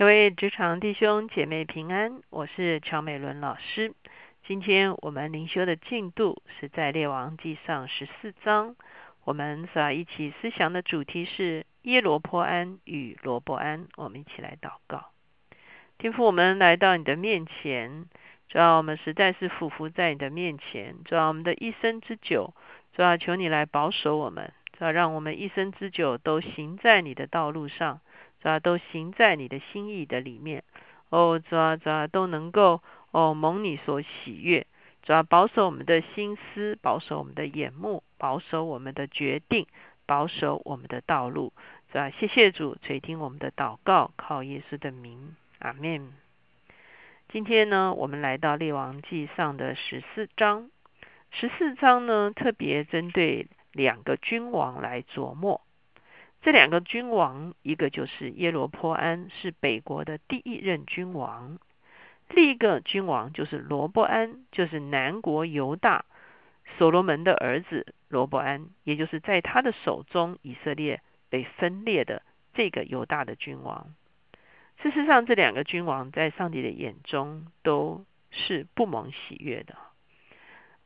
各位职场弟兄姐妹平安，我是乔美伦老师。今天我们灵修的进度是在列王纪上14章，我们所要一起思想的主题是耶罗波安与罗波安。我们一起来祷告。天父，我们来到你的面前，主啊，我们实在是俯伏在你的面前，主啊，我们的一生之久，主啊，求你来保守我们，主啊，让我们一生之久都行在你的道路上，主啊，都行在你的心意的里面。主啊，都能够蒙你所喜悦。主啊，保守我们的心思，保守我们的眼目，保守我们的决定，保守我们的道路。主啊，谢谢主垂听我们的祷告，靠耶稣的名，阿们。今天呢，我们来到列王纪上的14章。14章呢，特别针对2个君王来琢磨。这2个君王，一个就是耶罗波安，是北国的第一任君王；另一个君王就是罗波安，就是南国犹大所罗门的儿子罗波安，也就是在他的手中以色列被分裂的这个犹大的君王。事实上，这2个君王在上帝的眼中都是不蒙喜悦的。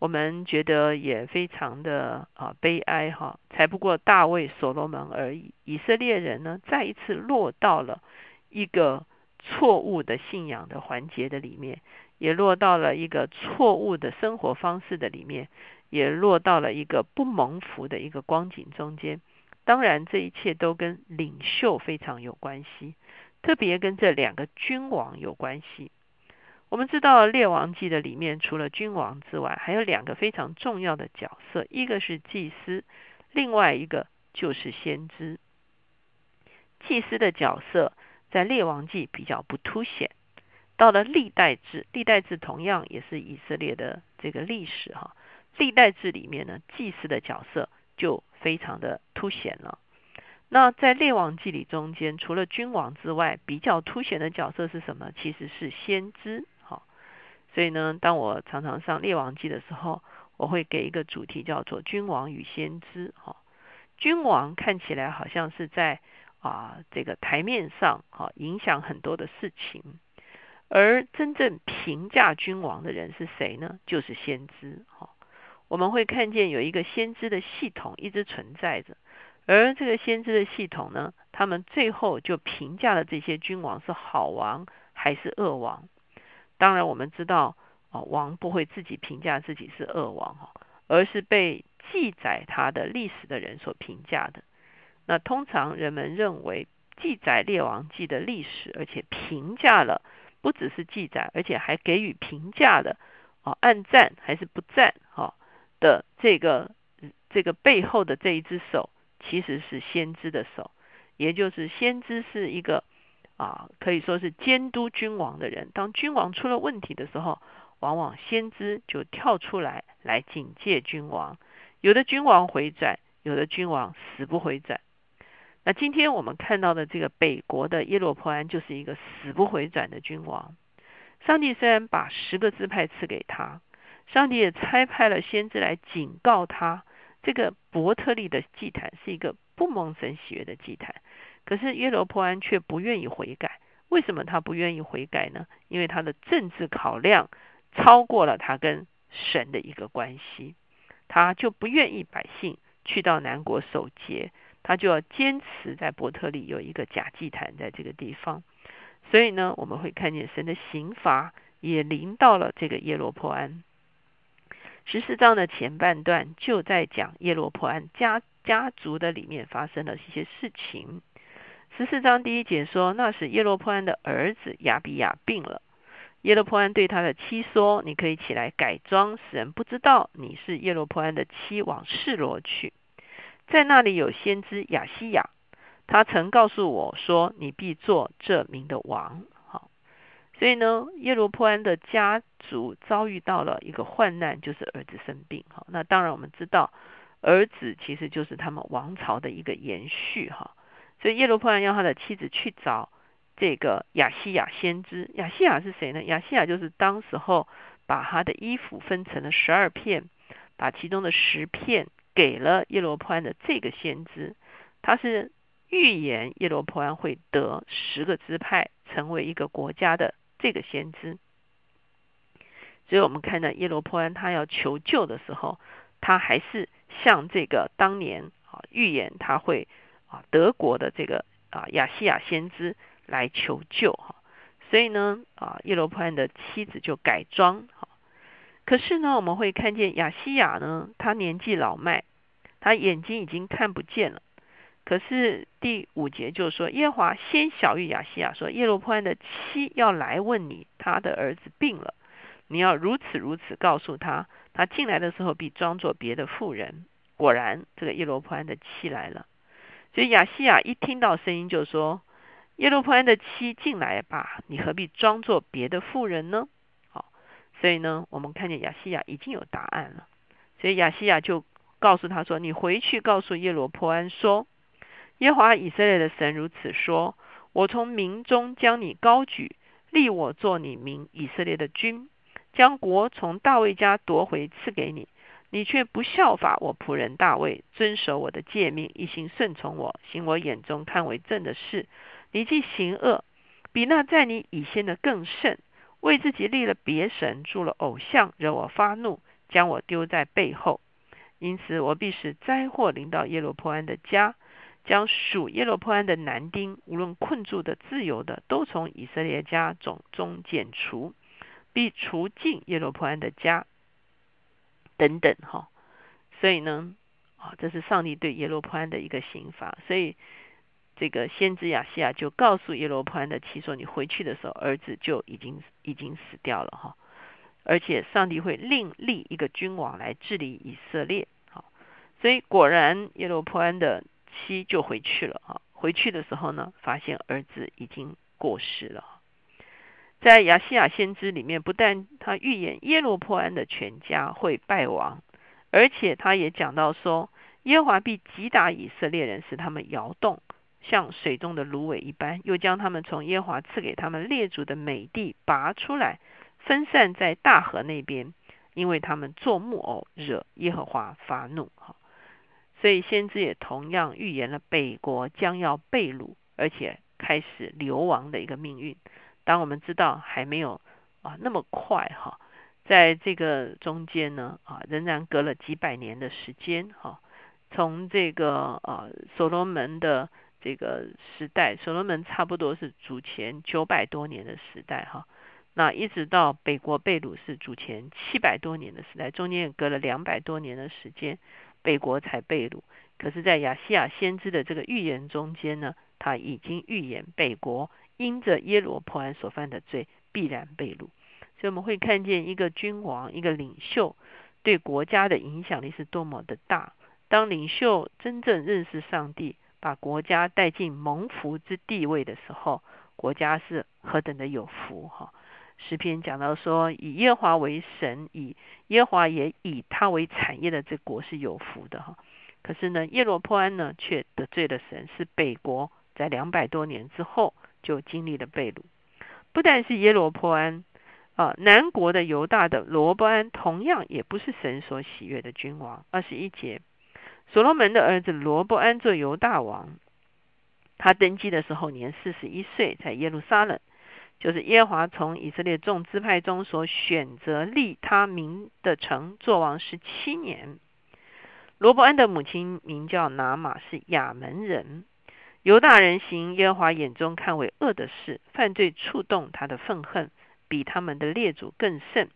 我们觉得也非常的悲哀哈，才不过大卫、所罗门而已。以色列人呢，再一次落到了一个错误的信仰的环节的里面，也落到了一个错误的生活方式的里面，也落到了一个不蒙福的一个光景中间。当然，这一切都跟领袖非常有关系，特别跟这2个君王有关系。我们知道列王纪的里面，除了君王之外，还有2个非常重要的角色，一个是祭司，另外一个就是先知。祭司的角色在列王纪比较不凸显，到了历代志，历代志同样也是以色列的这个历史哈。历代志里面呢，祭司的角色就非常的凸显了。那在列王纪里中间，除了君王之外，比较凸显的角色是什么？其实是先知。所以呢，当我常常上列王纪的时候，我会给一个主题叫做君王与先知。君王看起来好像是在这个台面上影响很多的事情，而真正评价君王的人是谁呢？就是先知。我们会看见有一个先知的系统一直存在着，而这个先知的系统呢，他们最后就评价了这些君王是好王还是恶王。当然我们知道王不会自己评价自己是恶王，而是被记载他的历史的人所评价的。那通常人们认为记载列王纪的历史，而且评价了，不只是记载，而且还给予评价的按赞还是不赞的这个背后的这一只手，其实是先知的手。也就是先知是一个可以说是监督君王的人，当君王出了问题的时候，往往先知就跳出来来警戒君王。有的君王回转，有的君王死不回转。那今天我们看到的这个北国的耶罗波安就是一个死不回转的君王。上帝虽然把10个支派赐给他，上帝也差派了先知来警告他，这个伯特利的祭坛是一个不蒙神喜悦的祭坛，可是耶罗波安却不愿意悔改。为什么他不愿意悔改呢？因为他的政治考量超过了他跟神的一个关系，他就不愿意百姓去到南国守节，他就要坚持在伯特利有一个假祭坛在这个地方。所以呢，我们会看见神的刑罚也临到了这个耶罗波安。14章的前半段就在讲耶罗波安家族的里面发生了一些事情。14章第1节说，那时耶罗波安的儿子亚比亚病了，耶罗波安对他的妻说，你可以起来改装，使人不知道你是耶罗波安的妻，往示罗去，在那里有先知亚西亚，他曾告诉我说，你必做这民的王。所以呢，耶罗波安的家族遭遇到了一个患难，就是儿子生病。那当然我们知道儿子其实就是他们王朝的一个延续，所以耶罗波安要他的妻子去找这个亚西亚先知。亚西亚是谁呢？亚西亚就是当时候把他的衣服分成了12片，把其中的10片给了耶罗波安的这个先知。他是预言耶罗波安会得10个支派成为一个国家的这个先知。所以我们看到耶罗波安他要求救的时候，他还是像这个当年预言他会德国的这个亚西亚先知来求救。所以呢耶罗波安的妻子就改装。可是呢我们会看见亚西亚呢他年纪老迈，他眼睛已经看不见了。可是第5节就说耶和华先晓谕亚西亚说，耶罗波安的妻要来问你，他的儿子病了，你要如此如此告诉他，他进来的时候必装作别的妇人。果然这个耶罗波安的妻来了。所以亚西亚一听到声音就说，耶罗波安的妻进来吧，你何必装作别的妇人呢？好，所以呢我们看见亚西亚已经有答案了。所以亚西亚就告诉他说，你回去告诉耶罗波安说，耶和华以色列的神如此说，我从民中将你高举，立我做你民以色列的君，将国从大卫家夺回赐给你，你却不效法我仆人大卫，遵守我的诫命，一心顺从我，行我眼中看为正的事。你既行恶，比那在你以先的更甚，为自己立了别神，铸了偶像，惹我发怒，将我丢在背后。因此我必使灾祸临到耶罗波安的家，将属耶罗波安的男丁，无论困住的自由的，都从以色列家中剪除，必除尽耶罗波安的家等等。所以呢这是上帝对耶罗波安的一个刑罚。所以这个先知亚西亚就告诉耶罗波安的妻说，你回去的时候儿子就已经死掉了而且上帝会另立一个君王来治理以色列。所以果然耶罗波安的妻就回去了回去的时候呢发现儿子已经过世了。在亚西亚先知里面，不但他预言耶罗波安的全家会败亡，而且他也讲到说，耶和华必击打以色列人，使他们摇动，像水中的芦苇一般，又将他们从耶和华赐给他们列祖的美地拔出来，分散在大河那边，因为他们做木偶，惹耶和华发怒。所以先知也同样预言了北国将要被掳，而且开始流亡的一个命运。当我们知道还没有那么快在这个中间呢仍然隔了几百年的时间从这个所罗门的这个时代，所罗门差不多是主前900多年的时代那一直到北国被掳是主前700多年的时代，中间也隔了200多年的时间，北国才被掳。可是在亚西亚先知的这个预言中间呢，他已经预言北国因着耶罗波安所犯的罪必然被掳。所以我们会看见一个君王，一个领袖对国家的影响力是多么的大。当领袖真正认识上帝，把国家带进蒙福之地位的时候，国家是何等的有福。诗篇讲到说，以耶和华为神，以耶和华也以他为产业的这国是有福的可是呢耶罗波安呢却得罪了神，是北国在200多年之后就经历了被掳。不但是耶罗波安南国的犹大的罗波安同样也不是神所喜悦的君王。21节，所罗门的儿子罗波安做犹大王，他登基的时候年41岁，在耶路撒冷，就是耶和华从以色列众支派中所选择立他名的城做王17年。罗伯安的母亲名叫拿玛，是亚门人。犹大人行耶和华眼中看为恶的事，犯罪触动他的愤恨，比他们的列祖更甚，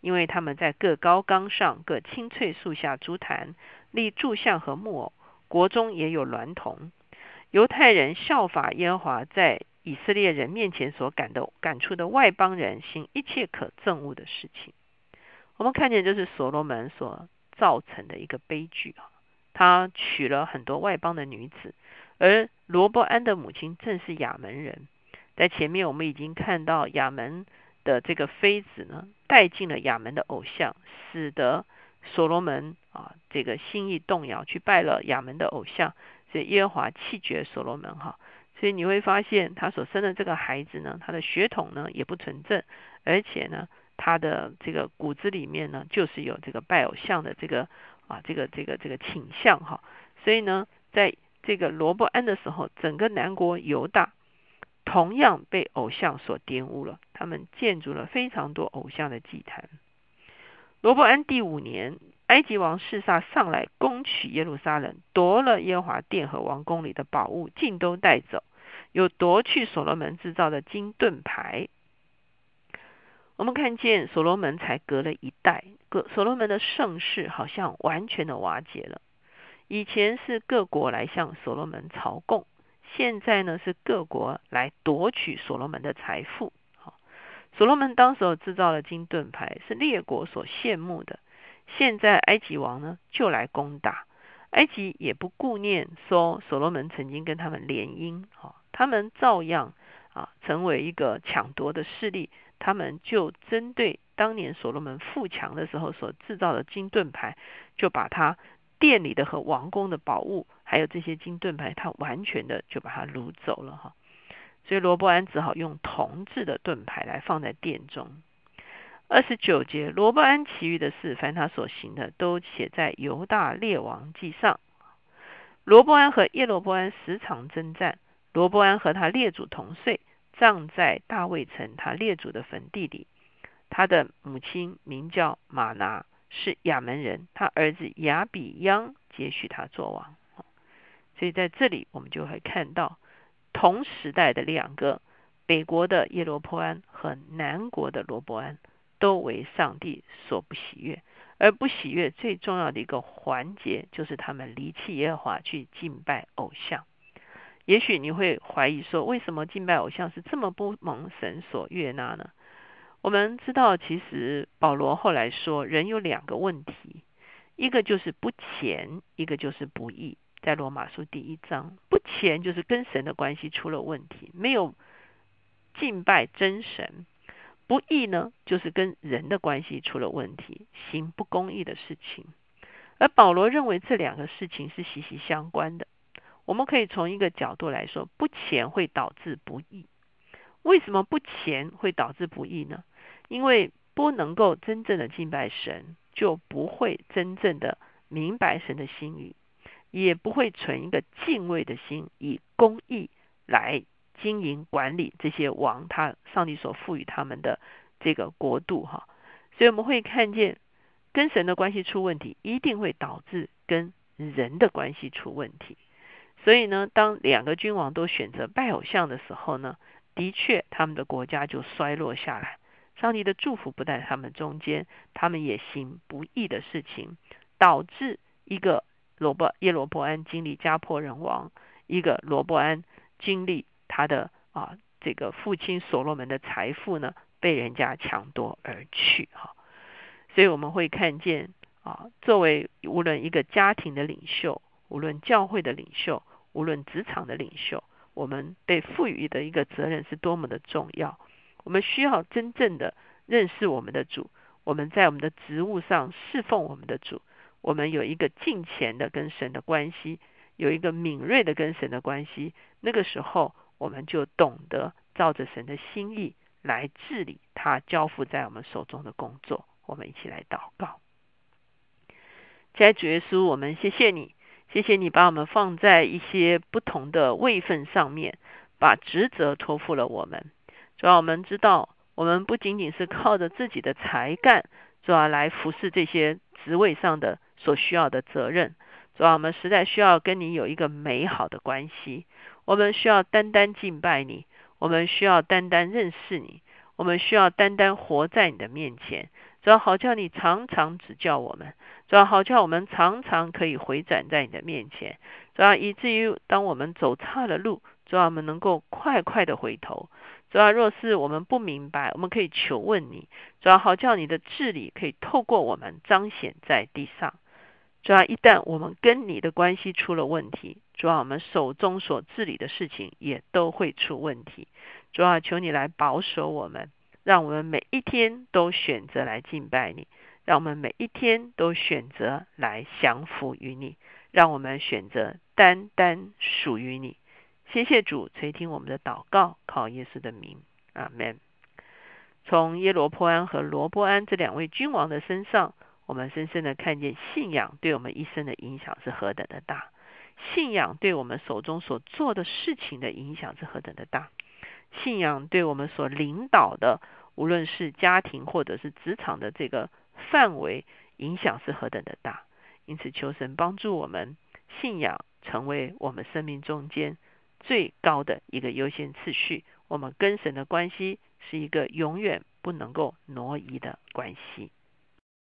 因为他们在各高岗上、各青翠树下筑坛，立柱像和木偶，国中也有娈童。犹太人效法耶和华在以色列人面前所赶出的外邦人，行一切可憎恶的事情。我们看见就是所罗门所造成的一个悲剧他娶了很多外邦的女子，而罗伯安的母亲正是亚门人。在前面我们已经看到亚门的这个妃子呢带进了亚门的偶像，使得所罗门这个心意动摇，去拜了亚门的偶像，所以耶和华弃绝所罗门所以你会发现他所生的这个孩子呢，他的血统呢也不纯正，而且呢他的这个骨子里面呢就是有这个拜偶像的这个倾向所以呢在这个罗伯安的时候，整个南国犹大同样被偶像所玷污了，他们建筑了非常多偶像的祭坛。罗伯安第5年，埃及王示撒上来攻取耶路撒冷，夺了耶和华殿和王宫里的宝物，尽都带走，又夺去所罗门制造的金盾牌。我们看见所罗门才隔了一代，所罗门的盛世好像完全的瓦解了。以前是各国来向所罗门朝贡，现在呢是各国来夺取所罗门的财富。所罗门当时候制造了金盾牌，是列国所羡慕的。现在埃及王呢就来攻打，埃及也不顾念说所罗门曾经跟他们联姻，他们照样成为一个抢夺的势力。他们就针对当年所罗门富强的时候所制造的金盾牌，就把他殿里的和王宫的宝物还有这些金盾牌，他完全的就把它掳走了哈。所以罗伯安只好用铜制的盾牌来放在殿中。29节，罗伯安其余的事，凡他所行的，都写在犹大列王记上。罗伯安和耶罗伯安时常征战，罗伯安和他列祖同睡，葬在大卫城他列祖的坟地里。他的母亲名叫玛拿，是亚门人，他儿子亚比央接续他做王。所以在这里我们就会看到同时代的两个北国的耶罗波安和南国的罗伯安，都为上帝所不喜悦。而不喜悦最重要的一个环节，就是他们离弃耶和华去敬拜偶像。也许你会怀疑说，为什么敬拜偶像是这么不蒙神所悦纳呢？我们知道，其实保罗后来说，人有2个问题，一个就是不虔，一个就是不义。在罗马书第1章，不虔就是跟神的关系出了问题，没有敬拜真神；不义呢，就是跟人的关系出了问题，行不公义的事情。而保罗认为这2个事情是息息相关的。我们可以从一个角度来说，不虔会导致不义。为什么不虔会导致不义呢？因为不能够真正的敬拜神，就不会真正的明白神的心意，也不会存一个敬畏的心，以公义来经营管理这些王上帝所赋予他们的这个国度哈。所以我们会看见，跟神的关系出问题，一定会导致跟人的关系出问题。所以呢，当2个君王都选择拜偶像的时候呢，的确他们的国家就衰落下来，上帝的祝福不在他们中间，他们也行不义的事情，导致一个耶罗波安经历家破人亡，一个罗伯安经历他的这个父亲所罗门的财富呢被人家抢夺而去哈。所以我们会看见作为无论一个家庭的领袖，无论教会的领袖，无论职场的领袖，我们被赋予的一个责任是多么的重要。我们需要真正的认识我们的主，我们在我们的职务上侍奉我们的主，我们有一个敬虔的跟神的关系，有一个敏锐的跟神的关系。那个时候我们就懂得照着神的心意来治理他交付在我们手中的工作。我们一起来祷告。亲爱的主耶稣，我们谢谢你，谢谢你把我们放在一些不同的位份上面，把职责托付了我们。主要我们知道，我们不仅仅是靠着自己的才干，主要来服侍这些职位上的所需要的责任。主要我们实在需要跟你有一个美好的关系，我们需要单单敬拜你，我们需要单单认识你，我们需要单单活在你的面前。主要好叫你常常指教我们，主要好叫我们常常可以回转在你的面前，主要以至于当我们走差了路，主要我们能够快快的回头。主要若是我们不明白，我们可以求问你，主要好叫你的治理可以透过我们彰显在地上。主要一旦我们跟你的关系出了问题，主要我们手中所治理的事情也都会出问题。主要求你来保守我们，让我们每一天都选择来敬拜你，让我们每一天都选择来降服于你，让我们选择单单属于你。谢谢主垂听我们的祷告，靠耶稣的名，阿们。从耶罗波安和罗波安这2位君王的身上，我们深深的看见信仰对我们一生的影响是何等的大。信仰对我们手中所做的事情的影响是何等的大，信仰对我们所领导的无论是家庭或者是职场的这个范围影响是何等的大。因此求神帮助我们，信仰成为我们生命中间最高的一个优先次序，我们跟神的关系是一个永远不能够挪移的关系。